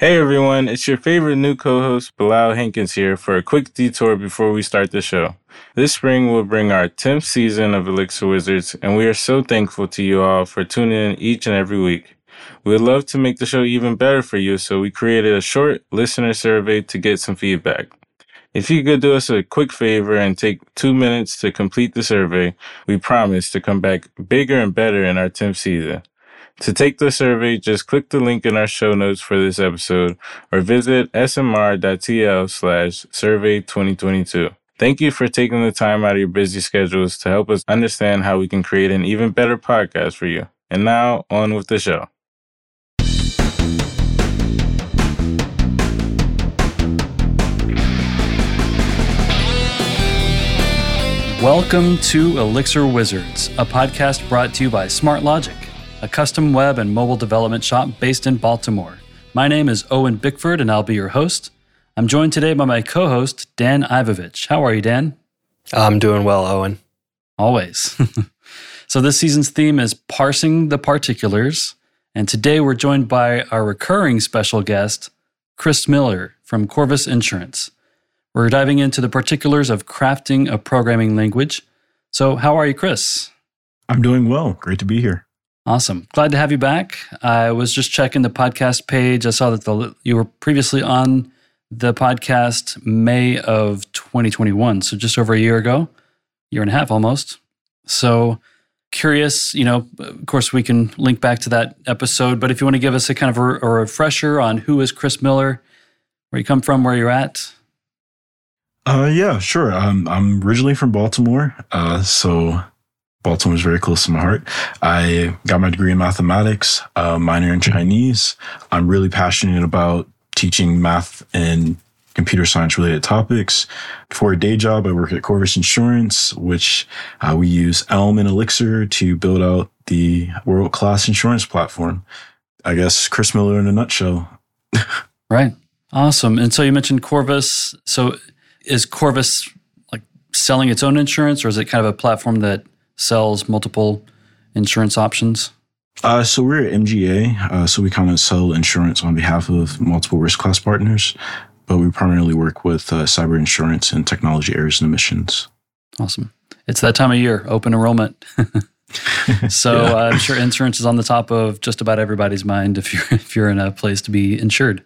Hey everyone, it's your favorite new co-host Bilal Hankins here for a quick detour before we start the show. This spring will bring our 10th season of Elixir Wizards, and we are so thankful to you all for tuning in each and every week. We would love to make the show even better for you, so we created a short listener survey to get some feedback. If you could do us a quick favor and take 2 minutes to complete the survey, we promise to come back bigger and better in our 10th season. To take the survey, just click the link in our show notes for this episode or visit smr.tl/survey2022. Thank you for taking the time out of your busy schedules to help us understand how we can create an even better podcast for you. And now, on with the show. Welcome to Elixir Wizards, a podcast brought to you by Smart Logic, a custom web and mobile development shop based in Baltimore. My name is Owen Bickford, and I'll be your host. I'm joined today by my co-host, Dan Ivovich. How are you, Dan? I'm doing well, Owen. Always. So this season's theme is parsing the particulars, and today we're joined by our recurring special guest, Chris Miller from Corvus Insurance. We're diving into the particulars of crafting a programming language. So how are you, Chris? I'm doing well. Great to be here. Awesome. Glad to have you back. I was just checking the podcast page. I saw that you were previously on the podcast May of 2021, so just over a year ago, year and a half almost. So curious, of course we can link back to that episode, but if you want to give us a kind of a refresher on who is Chris Miller, where you come from, where you're at. Yeah, sure. I'm originally from Baltimore, so Baltimore is very close to my heart. I got my degree in mathematics, minor in Chinese. I'm really passionate about teaching math and computer science related topics. For a day job, I work at Corvus Insurance, which we use Elm and Elixir to build out the world-class insurance platform. I guess Chris Miller in a nutshell. Right. Awesome. And so you mentioned Corvus. So is Corvus like selling its own insurance, or is it kind of a platform that sells multiple insurance options? So we're at MGA, so we kind of sell insurance on behalf of multiple risk class partners, but we primarily work with cyber insurance and technology errors and omissions. Awesome. It's that time of year, open enrollment. So yeah. I'm sure insurance is on the top of just about everybody's mind if you're in a place to be insured.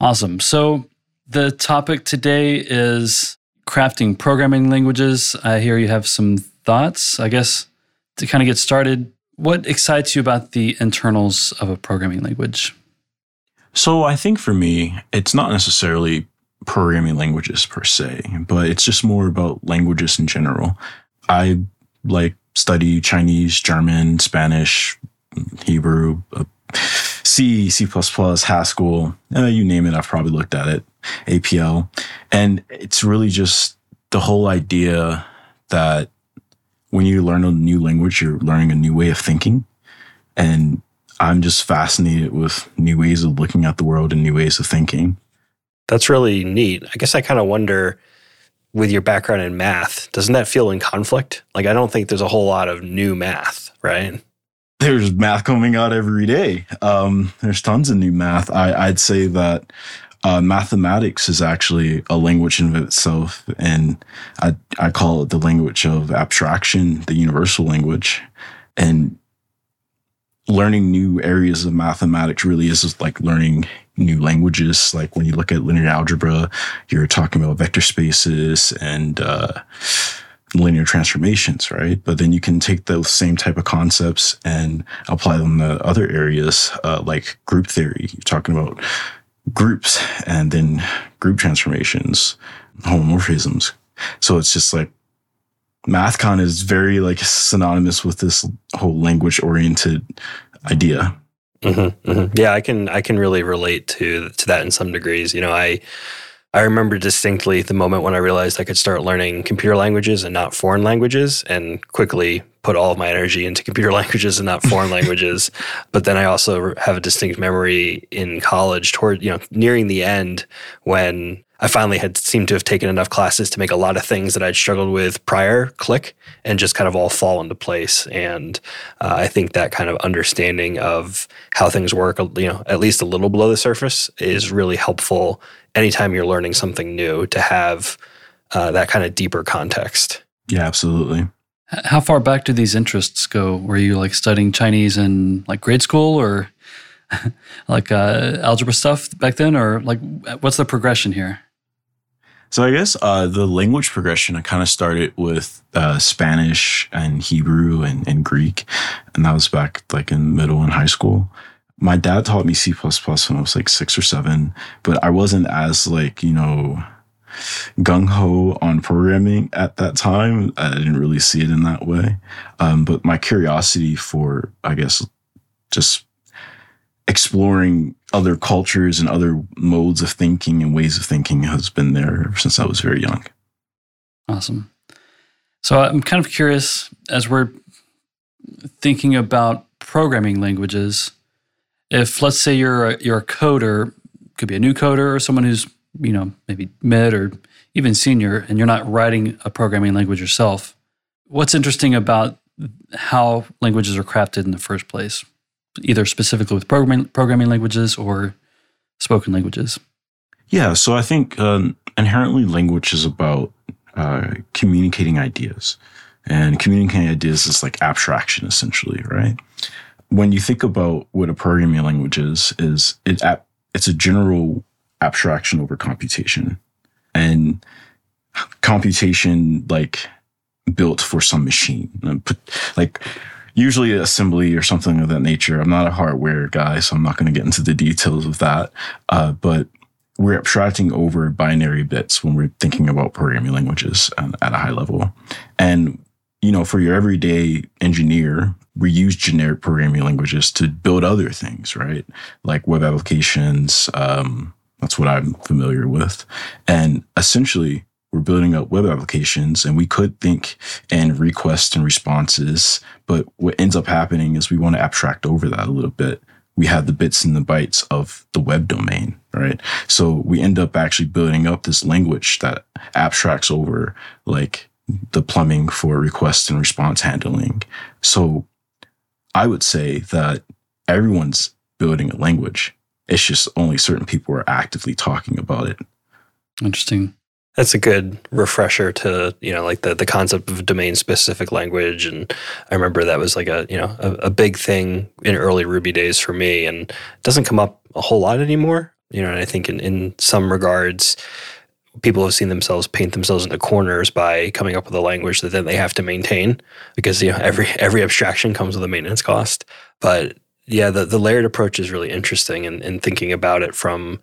Awesome. So the topic today is crafting programming languages. I hear you have some thoughts. I guess to kind of get started, what excites you about the internals of a programming language? So I think for me, it's not necessarily programming languages per se, but it's just more about languages in general. I study Chinese, German, Spanish, Hebrew, C, C++, Haskell, you name it, I've probably looked at it, APL. And it's really just the whole idea that when you learn a new language, you're learning a new way of thinking. And I'm just fascinated with new ways of looking at the world and new ways of thinking. That's really neat. I guess I kind of wonder, with your background in math, doesn't that feel in conflict? I don't think there's a whole lot of new math, right? There's math coming out every day. There's tons of new math. I'd say that mathematics is actually a language in itself, and I call it the language of abstraction, the universal language. And learning new areas of mathematics really is just like learning new languages. Like when you look at linear algebra, you're talking about vector spaces and linear transformations, right? But then you can take those same type of concepts and apply them to other areas, like group theory. You're talking about groups and then group transformations, homomorphisms. So it's just like MathCon is very synonymous with this whole language oriented idea. Mm-hmm, mm-hmm. Yeah, I can really relate to that in some degrees. I remember distinctly the moment when I realized I could start learning computer languages and not foreign languages, and quickly put all of my energy into computer languages and not foreign languages. But then I also have a distinct memory in college toward, nearing the end, when I finally had seemed to have taken enough classes to make a lot of things that I'd struggled with prior click and just kind of all fall into place. And I think that kind of understanding of how things work, you know, at least a little below the surface, is really helpful anytime you're learning something new, to have that kind of deeper context. Yeah, absolutely. How far back do these interests go? Were you like studying Chinese in like grade school, or like algebra stuff back then, or like what's the progression here? So I guess the language progression, I kind of started with Spanish and Hebrew and Greek, and that was back like in middle and high school. My dad taught me C++ when I was like 6 or 7, but I wasn't as like, you know, gung-ho on programming at that time. I didn't really see it in that way. But my curiosity for, I guess, just exploring other cultures and other modes of thinking and ways of thinking has been there ever since I was very young. Awesome. So I'm kind of curious, as we're thinking about programming languages, if let's say you're a coder, could be a new coder or someone who's, you know, maybe mid or even senior, and you're not writing a programming language yourself, what's interesting about how languages are crafted in the first place, either specifically with programming languages or spoken languages? Yeah, so I think inherently language is about communicating ideas. And communicating ideas is like abstraction, essentially, right? When you think about what a programming language is it's a general abstraction over computation, and computation like built for some machine, like usually assembly or something of that nature. I'm not a hardware guy, so I'm not going to get into the details of that. But we're abstracting over binary bits when we're thinking about programming languages at a high level. And, you know, for your everyday engineer, we use generic programming languages to build other things, right? Like web applications, that's what I'm familiar with. And essentially, we're building up web applications, and we could think in requests and responses. But what ends up happening is we want to abstract over that a little bit. We have the bits and the bytes of the web domain, right? So we end up actually building up this language that abstracts over like the plumbing for request and response handling. So I would say that everyone's building a language. It's just only certain people are actively talking about it. Interesting. That's a good refresher to, you know, like the concept of domain-specific language. And I remember that was like a big thing in early Ruby days for me, and it doesn't come up a whole lot anymore. You know, and I think in some regards, people have seen themselves paint themselves into corners by coming up with a language that then they have to maintain, because, you know, every abstraction comes with a maintenance cost. But yeah, the layered approach is really interesting, and thinking about it from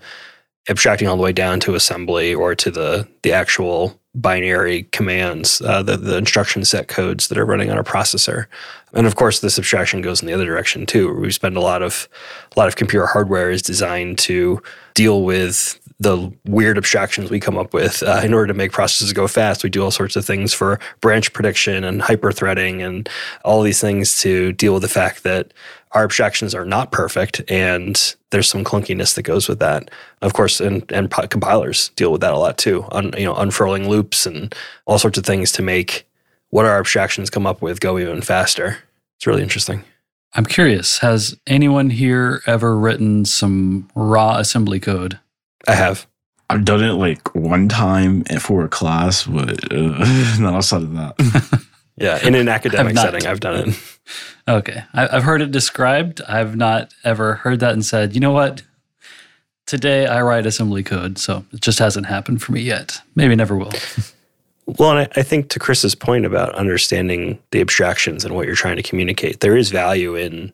abstracting all the way down to assembly or to the actual binary commands, the instruction set codes that are running on a processor. And of course, this abstraction goes in the other direction too, where we spend a lot of computer hardware is designed to deal with the weird abstractions we come up with in order to make processes go fast. We do all sorts of things for branch prediction and hyperthreading and all these things to deal with the fact that our abstractions are not perfect, and there's some clunkiness that goes with that. Of course, and compilers deal with that a lot too, unfurling loops and all sorts of things to make what our abstractions come up with go even faster. It's really interesting. I'm curious, has anyone here ever written some raw assembly code? I have. I've done it like one time for a class, but not outside of that. Yeah, in an academic setting, I've done it. Okay. I've heard it described. I've not ever heard that and said, you know what? Today I write assembly code, so it just hasn't happened for me yet. Maybe never will. Well, and I think to Chris's point about understanding the abstractions and what you're trying to communicate, there is value in,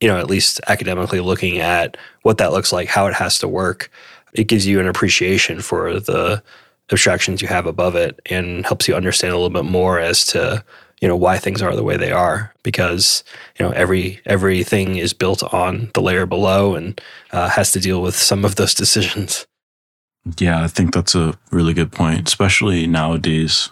you know, at least academically looking at what that looks like, how it has to work. It gives you an appreciation for the abstractions you have above it, and helps you understand a little bit more as to, you know, why things are the way they are, because, you know, everything is built on the layer below and has to deal with some of those decisions. Yeah, I think that's a really good point, especially nowadays.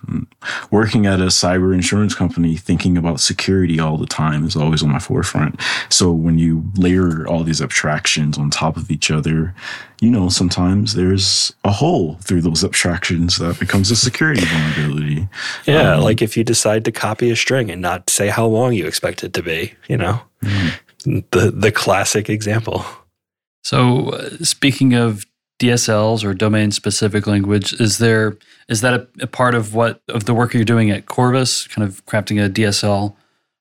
Working at a cyber insurance company, thinking about security all the time is always on my forefront. So when you layer all these abstractions on top of each other, you know, sometimes there's a hole through those abstractions that becomes a security vulnerability. Yeah, like if you decide to copy a string and not say how long you expect it to be, you know, the classic example. So speaking of DSLs or domain-specific language, is that a part of the work you're doing at Corvus, kind of crafting a DSL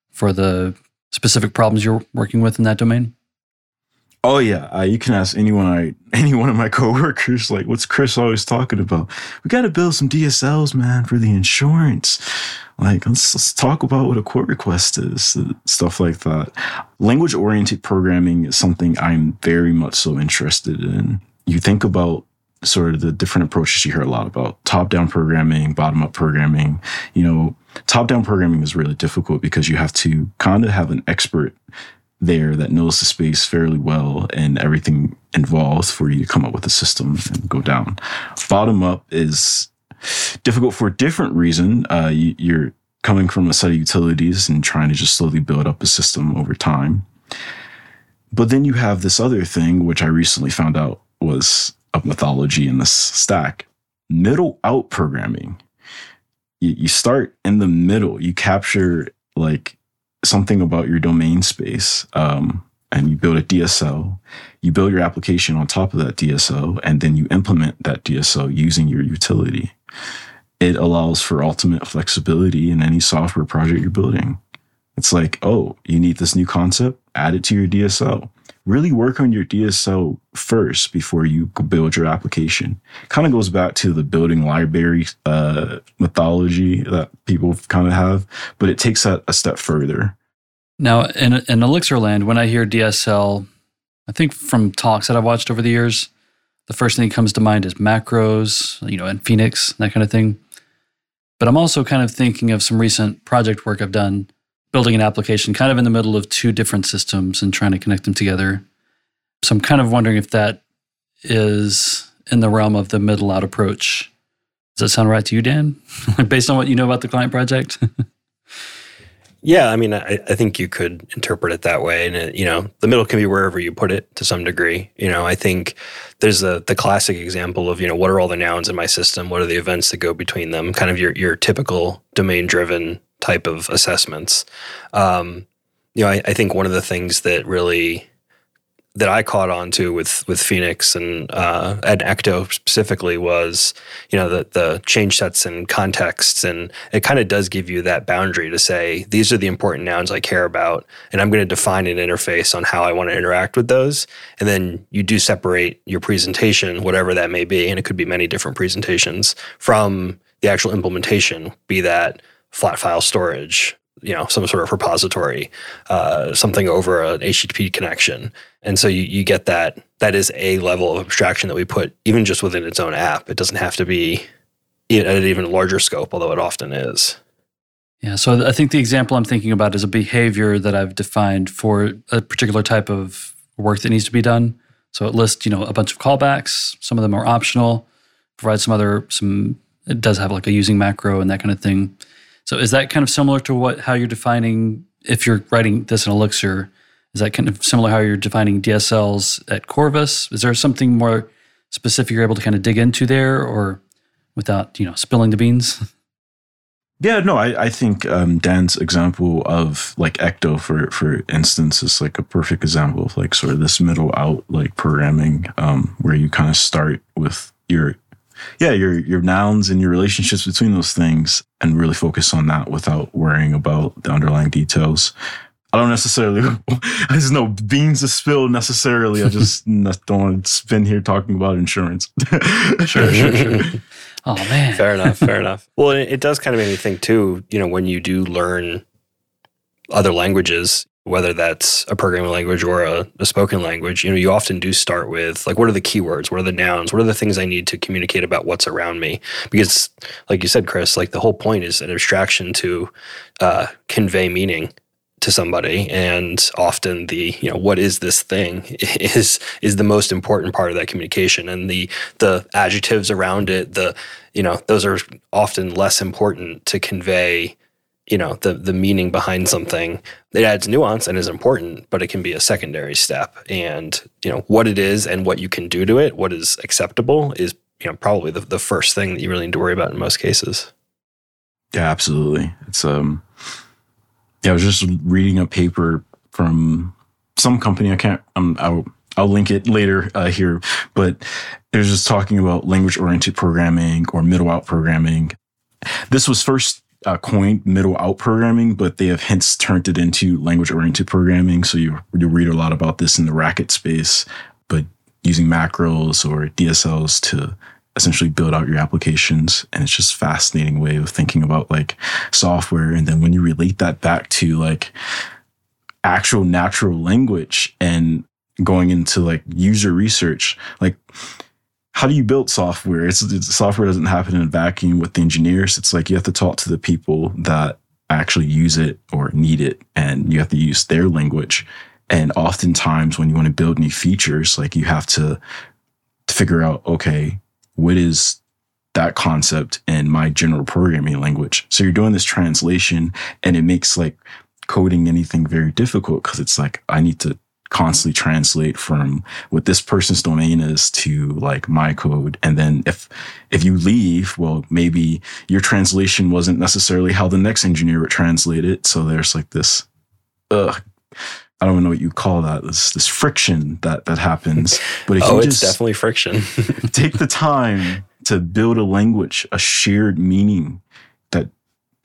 for the specific problems you're working with in that domain? Oh yeah, you can ask any one of my coworkers, like, what's Chris always talking about? We got to build some DSLs, man, for the insurance. Like, let's talk about what a quote request is, stuff like that. Language-oriented programming is something I'm very much so interested in. You think about sort of the different approaches you hear a lot about, top-down programming, bottom-up programming. You know, top-down programming is really difficult because you have to kind of have an expert there that knows the space fairly well and everything involved for you to come up with a system and go down. Bottom-up is difficult for a different reason. You're coming from a set of utilities and trying to just slowly build up a system over time. But then you have this other thing, which I recently found out was a mythology in this stack. Middle out programming. You start in the middle. You capture like something about your domain space, and you build a DSL. You build your application on top of that DSL, and then you implement that DSL using your utility. It allows for ultimate flexibility in any software project you're building. It's like, oh, you need this new concept? Add it to your DSL. Really work on your DSL first before you build your application. Kind of goes back to the building library mythology that people kind of have, but it takes that a step further. Now, in Elixir land, when I hear DSL, I think from talks that I've watched over the years, the first thing that comes to mind is macros, you know, and Phoenix, that kind of thing. But I'm also kind of thinking of some recent project work I've done, building an application kind of in the middle of two different systems and trying to connect them together. So I'm kind of wondering if that is in the realm of the middle out approach. Does that sound right to you, Dan? Based on what you know about the client project? Yeah, I mean, I think you could interpret it that way. And, it, you know, the middle can be wherever you put it to some degree. You know, I think there's the classic example of, you know, what are all the nouns in my system? What are the events that go between them? Kind of your typical domain-driven type of assessments. You know, I think one of the things that really, that I caught on to with Phoenix and Ecto specifically was, you know, the change sets and contexts, and it kind of does give you that boundary to say, these are the important nouns I care about, and I'm going to define an interface on how I want to interact with those. And then you do separate your presentation, whatever that may be, and it could be many different presentations, from the actual implementation, be that flat file storage, you know, some sort of repository, something over an HTTP connection. And so you get that is a level of abstraction that we put even just within its own app. It doesn't have to be at an even larger scope, although it often is. Yeah, so I think the example I'm thinking about is a behavior that I've defined for a particular type of work that needs to be done. So it lists, you know, a bunch of callbacks. Some of them are optional, provides some it does have like a using macro and that kind of thing. So is that kind of similar to how you're defining, if you're writing this in Elixir, is that kind of similar how you're defining DSLs at Corvus? Is there something more specific you're able to kind of dig into there, or without, you know, spilling the beans? Yeah, no, I think Dan's example of like Ecto, for instance, is like a perfect example of like sort of this middle out like programming, where you kind of start with your nouns and your relationships between those things and really focus on that without worrying about the underlying details. I don't necessarily, there's no beans to spill necessarily. I just don't want to spend here talking about insurance. Sure. Oh, man. Fair enough. Well, it does kind of make me think too, you know, when you do learn other languages, whether that's a programming language or a spoken language, you know, you often do start with, like, what are the keywords? What are the nouns? What are the things I need to communicate about what's around me? Because, like you said, Chris, like, the whole point is an abstraction to convey meaning to somebody, and often the, you know, what is this thing is the most important part of that communication, and the adjectives around it, the, you know, those are often less important to convey, you know, the meaning behind something. It adds nuance and is important, but it can be a secondary step. And, you know, what it is and what you can do to it, what is acceptable, is, you know, probably the first thing that you really need to worry about in most cases. Yeah, absolutely. It's I was just reading a paper from some company. I can't. I'll link it later here. But it was just talking about language-oriented programming or middle-out programming. This was first coined middle-out programming, but they have hence turned it into language-oriented programming. So you read a lot about this in the racket space, but using macros or DSLs to essentially build out your applications. And it's just a fascinating way of thinking about like software. And then when you relate that back to like actual natural language and going into like user research, like how do you build software? It's software doesn't happen in a vacuum with the engineers. It's like you have to talk to the people that actually use it or need it, and you have to use their language. And oftentimes when you want to build new features, like you have to figure out, okay, what is that concept in my general programming language? So you're doing this translation, and it makes like coding anything very difficult, because it's like, I need to constantly translate from what this person's domain is to like my code. And then if you leave, well, maybe your translation wasn't necessarily how the next engineer would translate it. So there's like this, I don't know what you call that. This friction that happens. But if you it's definitely friction. Take the time to build a language, a shared meaning that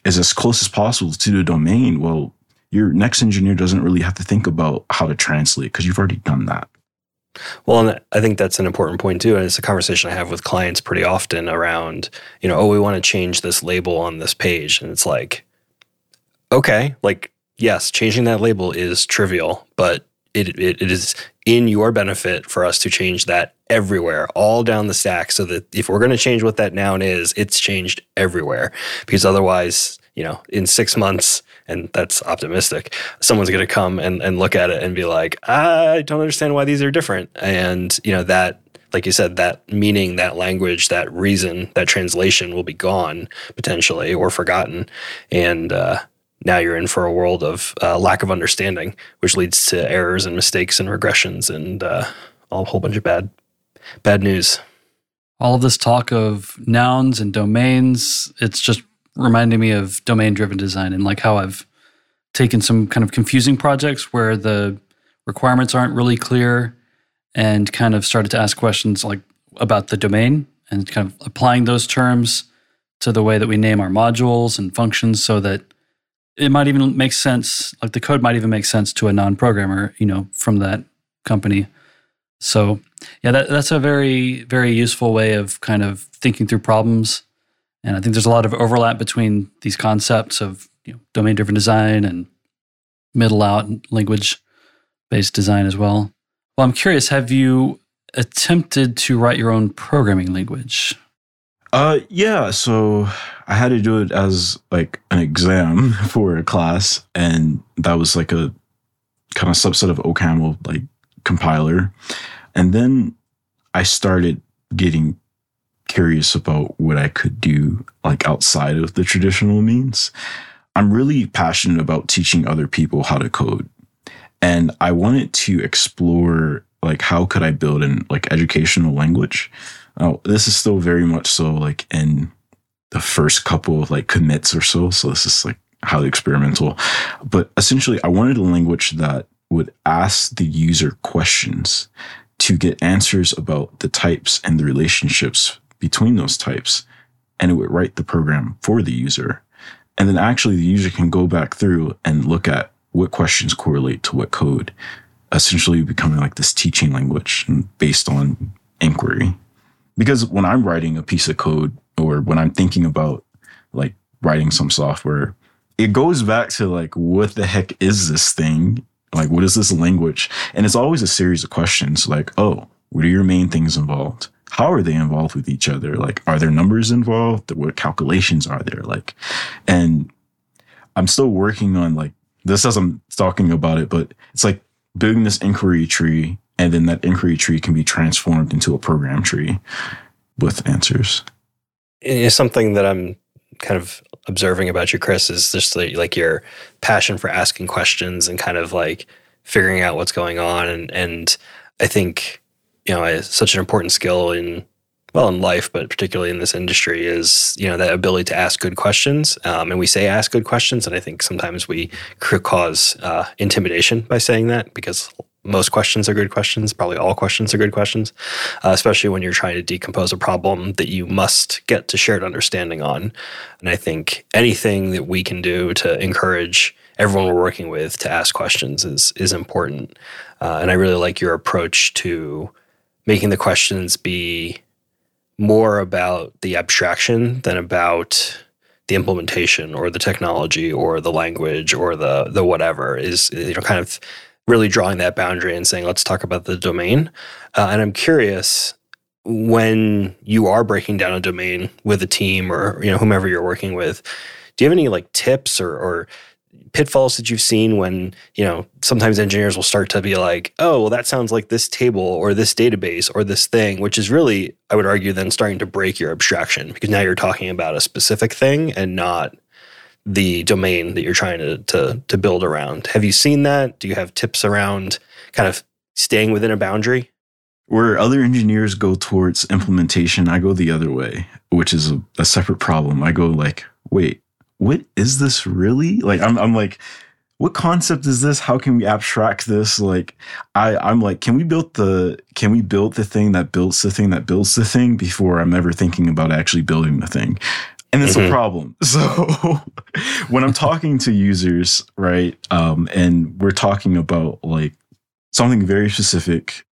is as close as possible to the domain. Well, your next engineer doesn't really have to think about how to translate, because you've already done that. Well, and I think that's an important point too. And it's a conversation I have with clients pretty often around, you know, we want to change this label on this page. And it's like, okay, like, yes, changing that label is trivial, but it is in your benefit for us to change that everywhere, all down the stack, so that if we're going to change what that noun is, it's changed everywhere. Because otherwise, you know, in 6 months, and that's optimistic, someone's going to come and look at it and be like, I don't understand why these are different. And, you know, that, like you said, that meaning, that language, that reason, that translation will be gone potentially or forgotten. And, now you're in for a world of lack of understanding, which leads to errors and mistakes and regressions and a whole bunch of bad news. All of this talk of nouns and domains, it's just reminding me of domain-driven design, and like how I've taken some kind of confusing projects where the requirements aren't really clear, and kind of started to ask questions like about the domain and kind of applying those terms to the way that we name our modules and functions, so that it might even make sense, like the code might even make sense to a non-programmer, you know, from that company. So yeah, that's a very, very useful way of kind of thinking through problems. And I think there's a lot of overlap between these concepts of, you know, domain-driven design and middle-out language-based design as well. Well, I'm curious, have you attempted to write your own programming language? Yeah, so I had to do it as like an exam for a class, and that was like a kind of subset of OCaml like compiler. And then I started getting curious about what I could do like outside of the traditional means. I'm really passionate about teaching other people how to code, and I wanted to explore like how could I build an like educational language. Oh, this is still very much so like in the first couple of like commits or so. So this is like highly experimental, but essentially I wanted a language that would ask the user questions to get answers about the types and the relationships between those types. And it would write the program for the user. And then actually the user can go back through and look at what questions correlate to what code, essentially becoming like this teaching language based on inquiry. Because when I'm writing a piece of code, or when I'm thinking about like writing some software, it goes back to like, what the heck is this thing? Like, what is this language? And it's always a series of questions like, oh, what are your main things involved? How are they involved with each other? Like, are there numbers involved? What calculations are there? Like, and I'm still working on like this as I'm talking about it, but it's like building this inquiry tree, and then that inquiry tree can be transformed into a program tree with answers. It's something that I'm kind of observing about you, Chris, is just like your passion for asking questions and kind of like figuring out what's going on. And I think, you know, it's such an important skill in, well, in life, but particularly in this industry is, you know, that ability to ask good questions. And we say ask good questions, and I think sometimes we cause intimidation by saying that, because most questions are good questions. Probably all questions are good questions, especially when you're trying to decompose a problem that you must get to shared understanding on. And I think anything that we can do to encourage everyone we're working with to ask questions is important. And I really like your approach to making the questions be more about the abstraction than about the implementation or the technology or the language or the whatever. Is, you know, kind of really drawing that boundary and saying, let's talk about the domain. And I'm curious, when you are breaking down a domain with a team or, you know, whomever you're working with, do you have any like tips or pitfalls that you've seen when, you know, sometimes engineers will start to be like, oh, well, that sounds like this table or this database or this thing, which is really, I would argue, then starting to break your abstraction, because now you're talking about a specific thing and not the domain that you're trying to build around. Have you seen that? Do you have tips around kind of staying within a boundary? Where other engineers go towards implementation, I go the other way, which is a separate problem. I go like, wait, what is this really? Like, I'm like, what concept is this? How can we abstract this? Like, I'm like, can we build the thing that builds the thing that builds the thing before I'm ever thinking about actually building the thing? And it's a problem. So when I'm talking to users, right, and we're talking about like something very specific,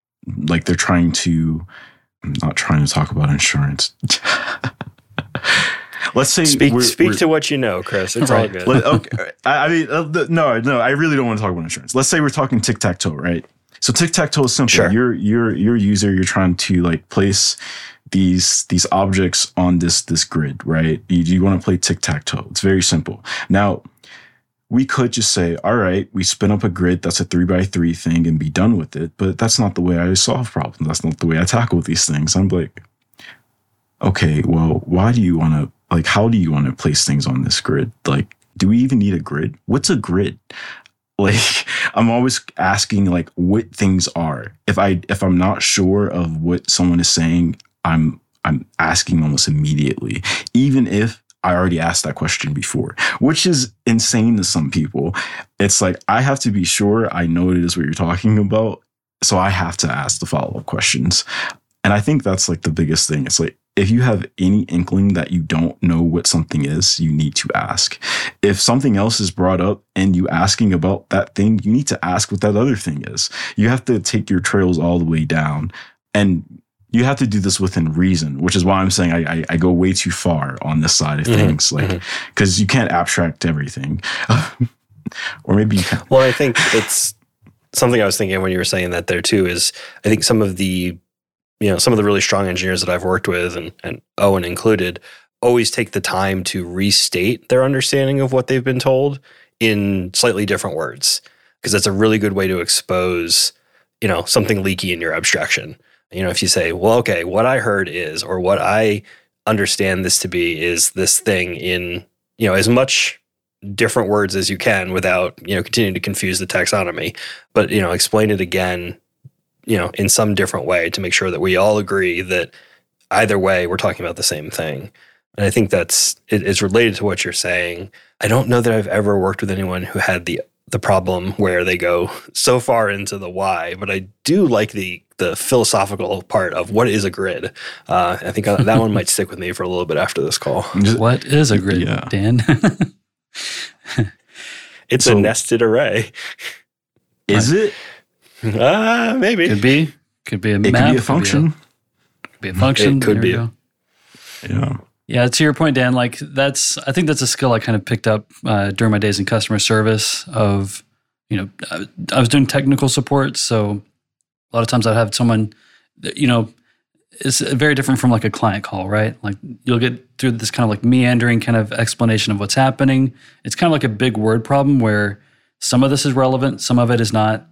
like they're not trying to talk about insurance. Let's say speak to what you know, Chris. It's right. All good. Okay. I mean, no, I really don't want to talk about insurance. Let's say we're talking tic-tac-toe, right? So tic-tac-toe is simple. Sure. You're a user. You're trying to like place these objects on this grid, right? You want to play tic-tac-toe. It's very simple. Now, we could just say, all right, we spin up a grid that's a 3x3 thing and be done with it. But that's not the way I solve problems. That's not the way I tackle these things. I'm like, okay, well, why do you want to? Like, how do you want to place things on this grid? Like, do we even need a grid? What's a grid? Like, I'm always asking, like, what things are. If I'm not sure of what someone is saying, I'm asking almost immediately, even if I already asked that question before, which is insane to some people. It's like, I have to be sure I know it is what you're talking about, so I have to ask the follow-up questions. And I think that's like the biggest thing. It's like, if you have any inkling that you don't know what something is, you need to ask. If something else is brought up and you asking about that thing, you need to ask what that other thing is. You have to take your trails all the way down, and you have to do this within reason, which is why I'm saying I go way too far on this side of things, like, because you can't abstract everything. Or maybe you can. Well, I think it's something I was thinking when you were saying that there too is, I think some of the really strong engineers that I've worked with, and Owen included, always take the time to restate their understanding of what they've been told in slightly different words, because that's a really good way to expose, you know, something leaky in your abstraction. You know, if you say, well, okay, what I heard is, or what I understand this to be is this thing in, you know, as much different words as you can without, you know, continuing to confuse the taxonomy, but, you know, explain it again, you know, in some different way to make sure that we all agree that either way we're talking about the same thing. And I think that's, it's related to what you're saying. I don't know that I've ever worked with anyone who had the problem where they go so far into the why, but I do like the philosophical part of what is a grid. I think that one might stick with me for a little bit after this call. What is a grid, yeah, Dan? It's a nested array. Is it? Maybe. Could be a map. It could be a function. It could be a... Yeah. Yeah, to your point, Dan, like I think that's a skill I kind of picked up during my days in customer service of, you know, I was doing technical support, so a lot of times I'd have someone, you know, it's very different from like a client call, right? Like you'll get through this kind of like meandering kind of explanation of what's happening. It's kind of like a big word problem where Some of this is relevant, some of it is not.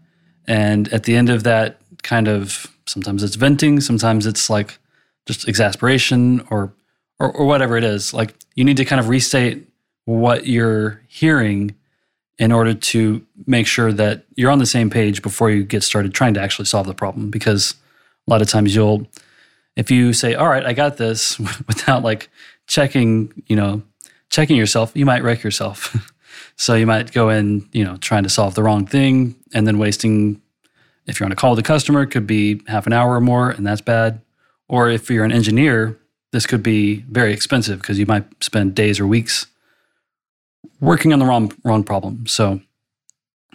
And at the end of that kind of, sometimes it's venting, sometimes it's like just exasperation or whatever it is. Like you need to kind of restate what you're hearing in order to make sure that you're on the same page before you get started trying to actually solve the problem. Because a lot of times you'll, if you say, all right, I got this without like checking yourself, you might wreck yourself. So you might go in, trying to solve the wrong thing and then wasting, if you're on a call with a customer, it could be half an hour or more, and that's bad. Or if you're an engineer, this could be very expensive because you might spend days or weeks working on the wrong problem. So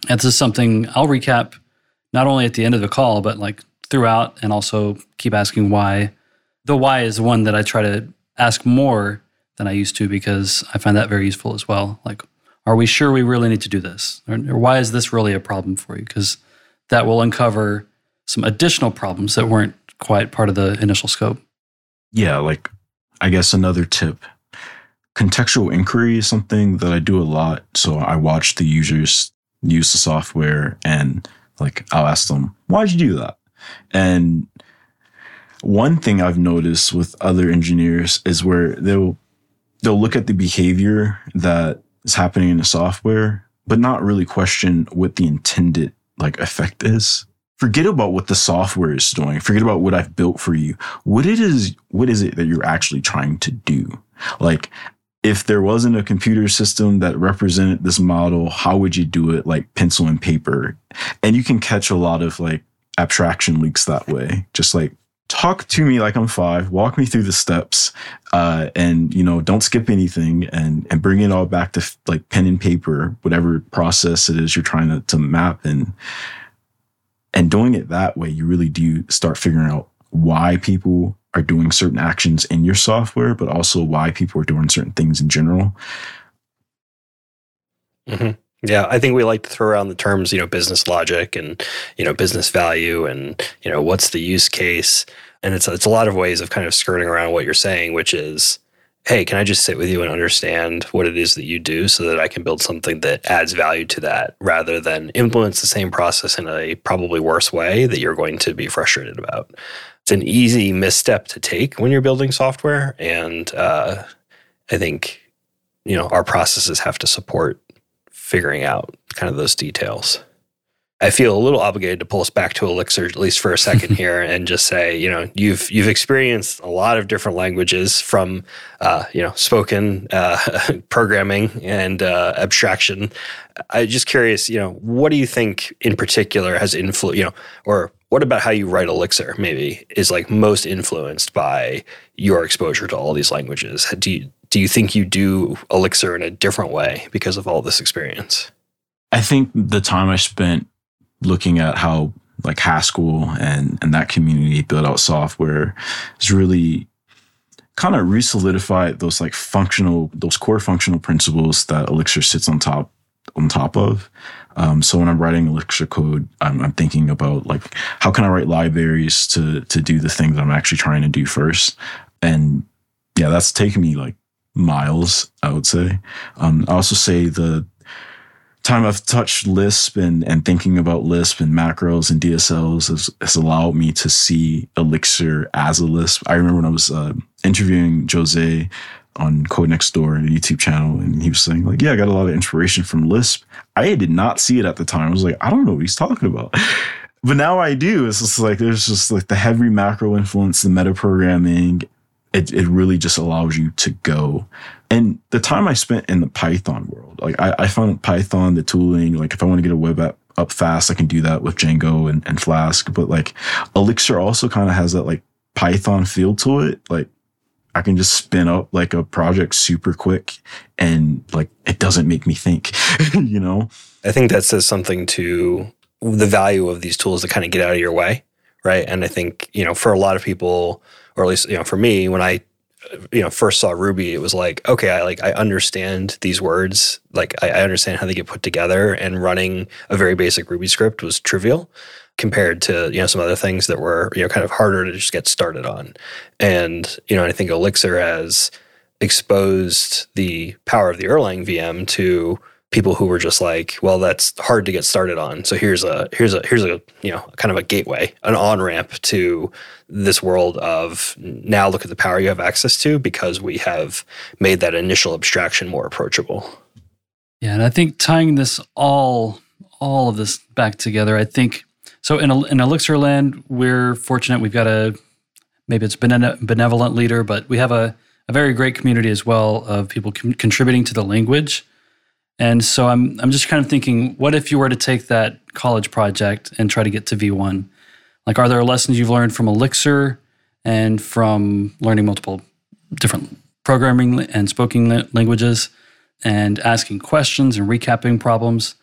this is something I'll recap not only at the end of the call, but like throughout, and also keep asking why. The why is the one that I try to ask more than I used to because I find that very useful as well. Like, are we sure we really need to do this? Or why is this really a problem for you? Because that will uncover some additional problems that weren't quite part of the initial scope. Yeah, like I guess another tip. Contextual inquiry is something that I do a lot. So I watch the users use the software and like I'll ask them, why'd you do that? And one thing I've noticed with other engineers is where they'll look at the behavior that is happening in the software, but not really question what the intended like effect is. Forget about what the software is doing. Forget about what I've built for you. What is it that you're actually trying to do? Like, if there wasn't a computer system that represented this model, how would you do it? Like pencil and paper. And you can catch a lot of like abstraction leaks that way. Just like, talk to me like I'm five, walk me through the steps, and, don't skip anything, and bring it all back to like pen and paper, whatever process it is you're trying to map. And doing it that way, you really do start figuring out why people are doing certain actions in your software, but also why people are doing certain things in general. Mm-hmm. Yeah, I think we like to throw around the terms, business logic and, business value and, what's the use case. And it's a lot of ways of kind of skirting around what you're saying, which is, hey, can I just sit with you and understand what it is that you do so that I can build something that adds value to that rather than implements the same process in a probably worse way that you're going to be frustrated about. It's an easy misstep to take when you're building software. And I think, our processes have to support figuring out kind of those details. I feel a little obligated to pull us back to Elixir at least for a second here and just say, you've experienced a lot of different languages from, spoken programming and abstraction. I'm just curious, what do you think in particular has influenced, or what about how you write Elixir maybe is like most influenced by your exposure to all these languages? Do you think you do Elixir in a different way because of all this experience? I think the time I spent looking at how like Haskell and that community built out software has really kind of re-solidified those like core functional principles that Elixir sits on top of. So when I'm writing Elixir code, I'm thinking about like, how can I write libraries to do the things I'm actually trying to do first? And yeah, that's taken me like miles, I would say. I also say the time I've touched Lisp and thinking about Lisp and macros and DSLs has allowed me to see Elixir as a Lisp. I remember when I was interviewing José on Code Next Door, a YouTube channel, and he was saying like, yeah, I got a lot of inspiration from Lisp. I did not see it at the time. I was like, I don't know what he's talking about. But now I do. It's just like, there's just like the heavy macro influence, the metaprogramming. It really just allows you to go. And the time I spent in the Python world, like I found Python, the tooling, like if I want to get a web app up fast, I can do that with Django and Flask. But like Elixir also kind of has that like Python feel to it. Like I can just spin up like a project super quick and like it doesn't make me think, I think that says something to the value of these tools that kind of get out of your way, right? And I think, for a lot of people, or at least, for me, when I, first saw Ruby, it was like, okay, I understand these words. Like I understand how they get put together, and running a very basic Ruby script was trivial compared to, some other things that were, kind of harder to just get started on. And, I think Elixir has exposed the power of the Erlang VM to people who were just like, well, that's hard to get started on. So here's a kind of a gateway, an on-ramp to this world of now look at the power you have access to because we have made that initial abstraction more approachable. Yeah, and I think tying this all of this back together, I think, so in Elixir land, we're fortunate we've got a, maybe it's benevolent leader, but we have a very great community as well of people contributing to the language. And so I'm just kind of thinking, what if you were to take that college project and try to get to V1? Like, are there lessons you've learned from Elixir and from learning multiple different programming and spoken languages and asking questions and recapping problems?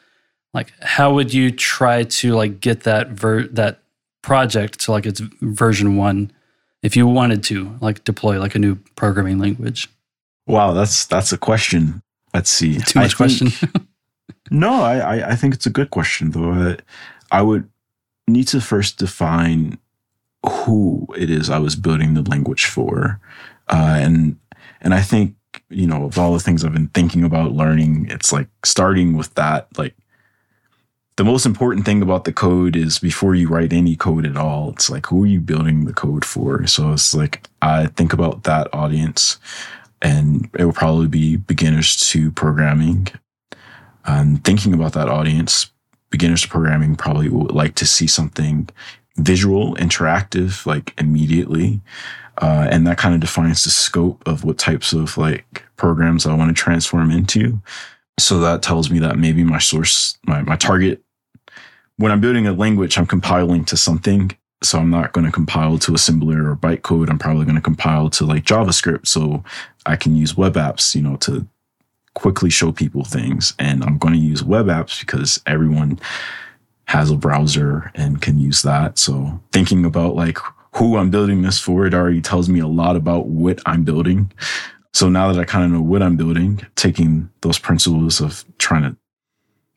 Like, how would you try to like get that that project to like its version 1 if you wanted to like deploy like a new programming language? Wow, that's a question. Let's see. Too much question? No, I think it's a good question, though. I would need to first define who it is I was building the language for. And I think, of all the things I've been thinking about learning, it's like starting with that. Like, the most important thing about the code is before you write any code at all, it's like, who are you building the code for? So it's like, I think about that audience. And it will probably be beginners to programming. Thinking about that audience, beginners to programming probably would like to see something visual, interactive, like immediately. And that kind of defines the scope of what types of like programs I want to transform into. So that tells me that maybe my source, my target, when I'm building a language, I'm compiling to something. So I'm not going to compile to assembler or bytecode. I'm probably going to compile to like JavaScript. So I can use web apps, to quickly show people things. And I'm going to use web apps because everyone has a browser and can use that. So thinking about like who I'm building this for, it already tells me a lot about what I'm building. So now that I kind of know what I'm building, taking those principles of trying to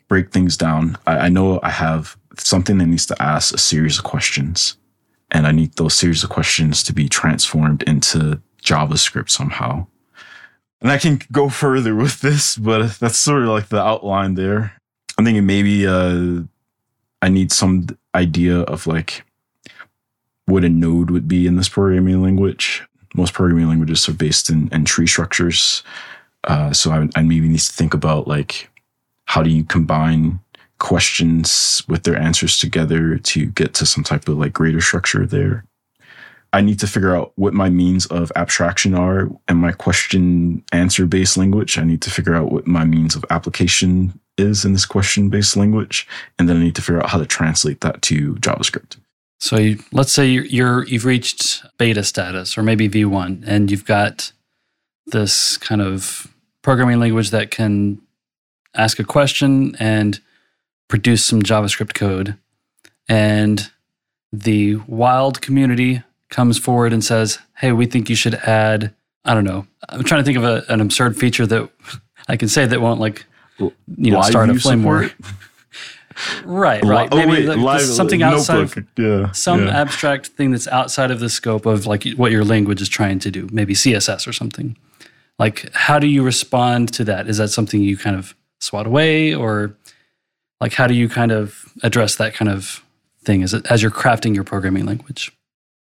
break things down, I know I have something that needs to ask a series of questions, and I need those series of questions to be transformed into JavaScript somehow. And I can go further with this, but that's sort of like the outline there. I'm thinking maybe I need some idea of like what a node would be in this programming language. Most programming languages are based in tree structures. So I maybe need to think about like, how do you combine questions with their answers together to get to some type of like greater structure there? I need to figure out what my means of abstraction are in my question answer based language. I need to figure out what my means of application is in this question based language. And then I need to figure out how to translate that to JavaScript. So let's say you've reached beta status or maybe V1, and you've got this kind of programming language that can ask a question and produce some JavaScript code, and the wild community comes forward and says, hey, we think you should add, I don't know, I'm trying to think of an absurd feature that I can say that won't like, start a flame war. Right. Maybe something outside abstract thing that's outside of the scope of like what your language is trying to do, maybe CSS or something. Like, how do you respond to that? Is that something you kind of swat away, or like, how do you kind of address that kind of thing as you're crafting your programming language?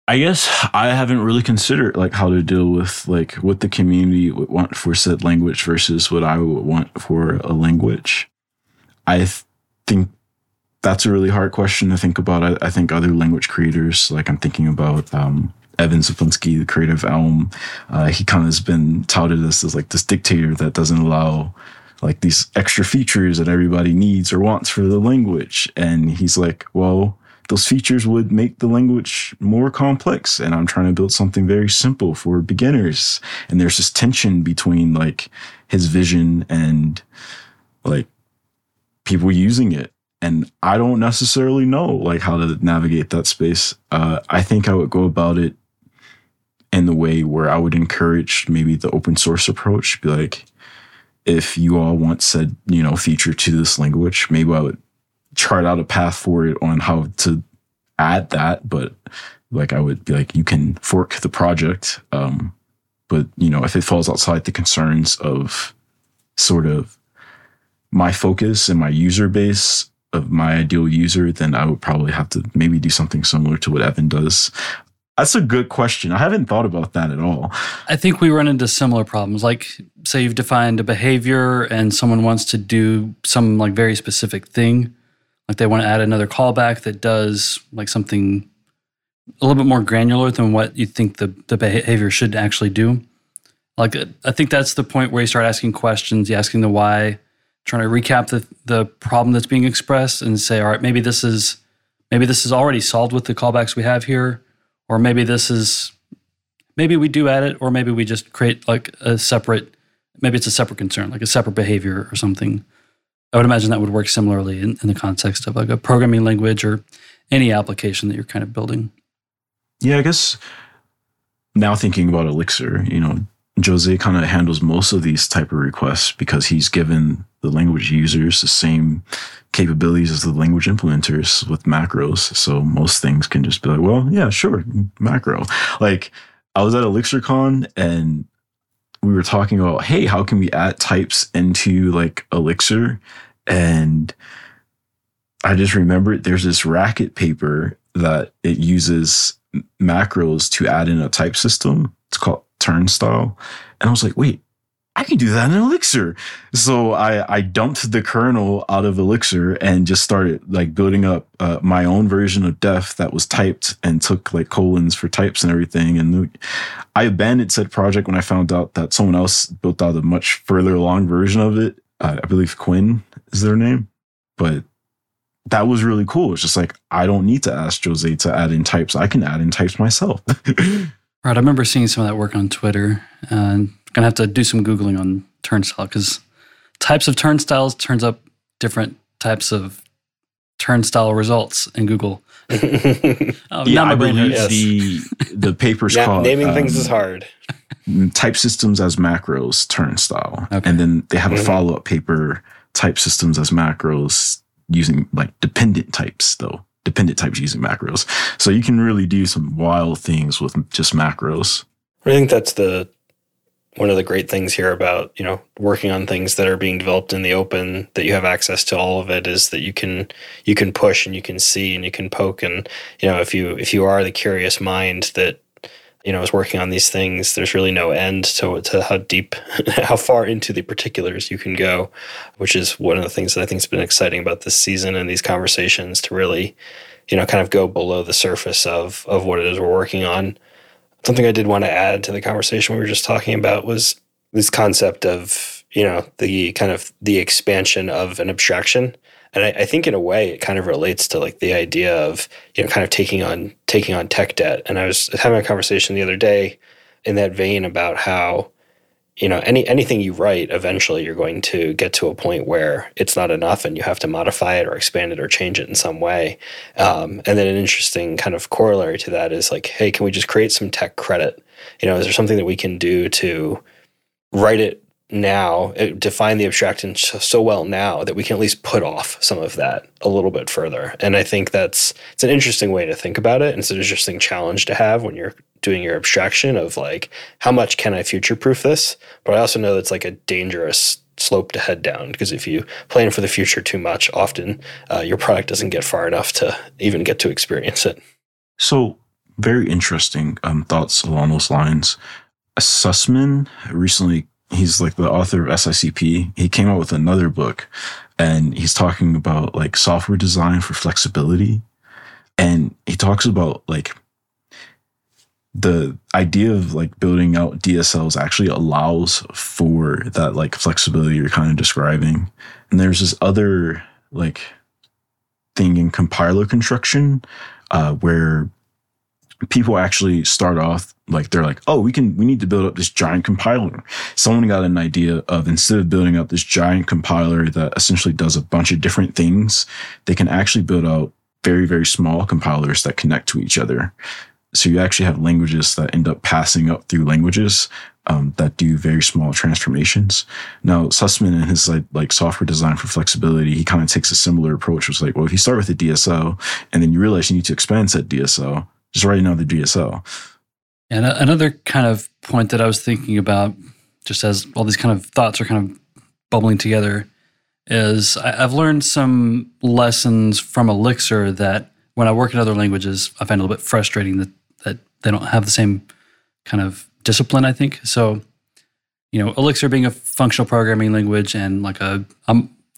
I guess I haven't really considered like how to deal with like what the community would want for said language versus what I would want for a language. I think that's a really hard question to think about. I think other language creators, like I'm thinking about Evan Czaplinski, the creator of Elm, he kind of has been touted as like this dictator that doesn't allow like these extra features that everybody needs or wants for the language. And he's like, well, those features would make the language more complex, and I'm trying to build something very simple for beginners. And there's this tension between like his vision and like people using it. And I don't necessarily know like how to navigate that space. I think I would go about it in the way where I would encourage maybe the open source approach, be like, if you all want said, feature to this language, maybe I would chart out a path for it on how to add that. But like, I would be like, you can fork the project. But if it falls outside the concerns of sort of my focus and my user base of my ideal user, then I would probably have to maybe do something similar to what Evan does. That's a good question. I haven't thought about that at all. I think we run into similar problems. Like, say you've defined a behavior and someone wants to do some like very specific thing. Like they want to add another callback that does like something a little bit more granular than what you think the behavior should actually do. Like, I think that's the point where you start asking questions, you're asking the why, trying to recap the problem that's being expressed and say, all right, maybe this is already solved with the callbacks we have here. Or maybe we do add it, or maybe we just create like maybe it's a separate concern, like a separate behavior or something. I would imagine that would work similarly in the context of like a programming language or any application that you're kind of building. Yeah, I guess now thinking about Elixir, you know, José kind of handles most of these type of requests because he's given the language users the same capabilities as the language implementers with macros. So most things can just be like, well, yeah, sure, macro. Like I was at ElixirCon and we were talking about, hey, how can we add types into like Elixir? And I just remembered there's this Racket paper that it uses macros to add in a type system. It's called Turnstile. And I was like, wait, I can do that in Elixir. So I dumped the kernel out of Elixir and just started like building up my own version of def that was typed and took like colons for types and everything. And I abandoned said project when I found out that someone else built out a much further along version of it. I believe Quinn is their name, but that was really cool. It's just like, I don't need to ask José to add in types. I can add in types myself. Right, I remember seeing some of that work on Twitter. I'm going to have to do some Googling on Turnstile because types of turnstiles turns up different types of turnstile results in Google. Yeah, I believe the paper's called... Naming things is hard. Type systems as macros, turnstile. Okay. And then they have a follow-up paper, type systems as macros using like dependent types, though. Dependent types using macros. So you can really do some wild things with just macros. I think that's one of the great things here about, you know, working on things that are being developed in the open, that you have access to all of it, is that you can push and you can see and you can poke. And, you know, if you are the curious mind that, you know, is working on these things, there's really no end to how deep, how far into the particulars you can go, which is one of the things that I think has been exciting about this season and these conversations, to really, you know, kind of go below the surface of what it is we're working on. Something I did want to add to the conversation we were just talking about was this concept of, you know, the kind of the expansion of an abstraction. And I think in a way it kind of relates to like the idea of, you know, kind of taking on tech debt. And I was having a conversation the other day in that vein about how, you know, anything you write, eventually you're going to get to a point where it's not enough and you have to modify it or expand it or change it in some way. And then an interesting kind of corollary to that is like, hey, can we just create some tech credit? You know, is there something that we can do to write it now, define the abstraction so well now that we can at least put off some of that a little bit further? And I think it's an interesting way to think about it. And it's an interesting challenge to have when you're doing your abstraction of like, how much can I future-proof this? But I also know that's like a dangerous slope to head down, because if you plan for the future too much, often your product doesn't get far enough to even get to experience it. So very interesting thoughts along those lines. Sussman recently, he's like the author of SICP. He came out with another book and he's talking about like software design for flexibility. And he talks about like the idea of like building out DSLs actually allows for that like flexibility you're kind of describing. And there's this other like thing in compiler construction where people actually start off like they're like, oh, we need to build up this giant compiler. Someone got an idea of, instead of building up this giant compiler that essentially does a bunch of different things, they can actually build out very, very small compilers that connect to each other. So you actually have languages that end up passing up through languages that do very small transformations. Now, Sussman and his like software design for flexibility, he kind of takes a similar approach. It's like, well, if you start with a DSL and then you realize you need to expand that DSL, just writing out the DSL. And another kind of point that I was thinking about, just as all these kind of thoughts are kind of bubbling together, is I've learned some lessons from Elixir that when I work in other languages, I find a little bit frustrating that they don't have the same kind of discipline, I think. So, you know, Elixir being a functional programming language and like I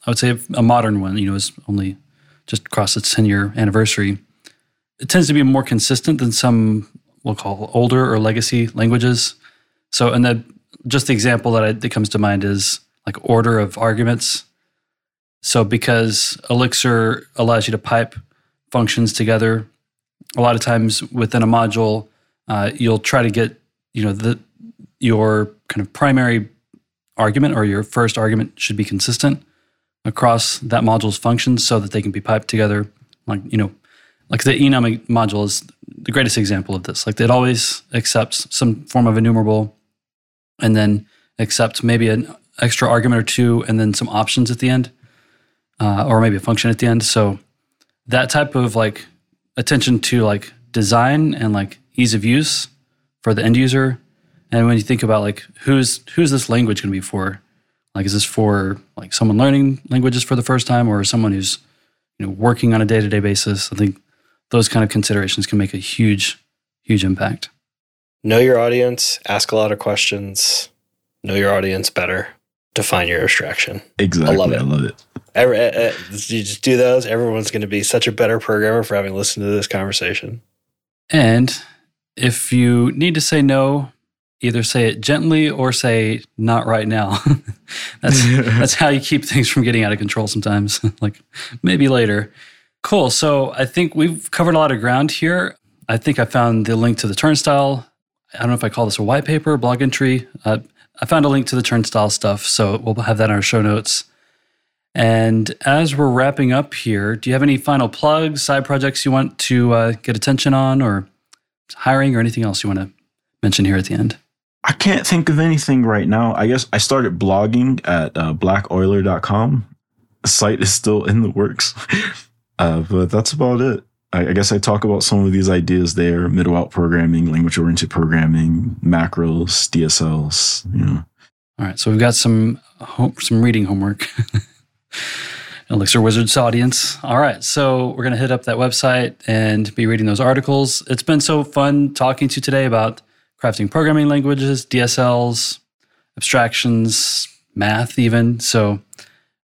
would say a modern one, you know, is only just crossed its 10-year anniversary. It tends to be more consistent than some we'll call older or legacy languages. So, and just the example that comes to mind is like order of arguments. So because Elixir allows you to pipe functions together, a lot of times within a module, you'll try to get, you know, your kind of primary argument or your first argument should be consistent across that module's functions so that they can be piped together. Like, you know, like the enum module is the greatest example of this. Like it always accepts some form of enumerable and then accepts maybe an extra argument or two and then some options at the end or maybe a function at the end. So that type of like attention to like design and like ease of use for the end user. And when you think about like who's this language going to be for? Like is this for like someone learning languages for the first time or someone who's, you know, working on a day-to-day basis? I think those kind of considerations can make a huge, huge impact. Know your audience, ask a lot of questions, know your audience better, define your abstraction. Exactly. I love it. You just do those, everyone's going to be such a better programmer for having listened to this conversation. And if you need to say no, either say it gently or say not right now. That's how you keep things from getting out of control sometimes, like maybe later. Cool. So I think we've covered a lot of ground here. I think I found the link to the Turnstile. I don't know if I call this a white paper, blog entry. I found a link to the Turnstile stuff, so we'll have that in our show notes. And as we're wrapping up here, do you have any final plugs, side projects you want to get attention on or hiring or anything else you want to mention here at the end? I can't think of anything right now. I guess I started blogging at blackoiler.com. The site is still in the works. But that's about it. I guess I talk about some of these ideas there: middle-out programming, language-oriented programming, macros, DSLs. You know. All right, so we've got some reading homework. Elixir Wizards audience. All right, so we're gonna hit up that website and be reading those articles. It's been so fun talking to you today about crafting programming languages, DSLs, abstractions, math, even so.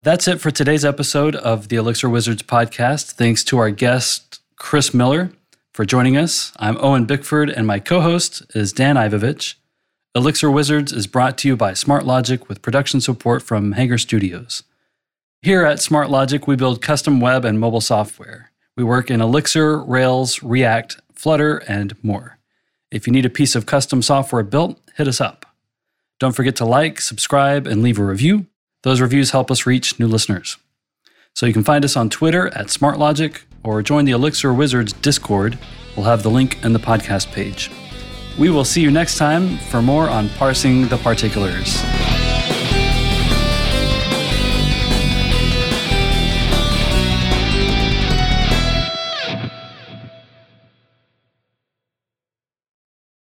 That's it for today's episode of the Elixir Wizards podcast. Thanks to our guest, Chris Miller, for joining us. I'm Owen Bickford, and my co-host is Dan Ivovich. Elixir Wizards is brought to you by Smart Logic with production support from Hanger Studios. Here at Smart Logic, we build custom web and mobile software. We work in Elixir, Rails, React, Flutter, and more. If you need a piece of custom software built, hit us up. Don't forget to like, subscribe, and leave a review. Those reviews help us reach new listeners. So you can find us on Twitter at SmartLogic or join the Elixir Wizards Discord. We'll have the link in the podcast page. We will see you next time for more on Parsing the Particulars.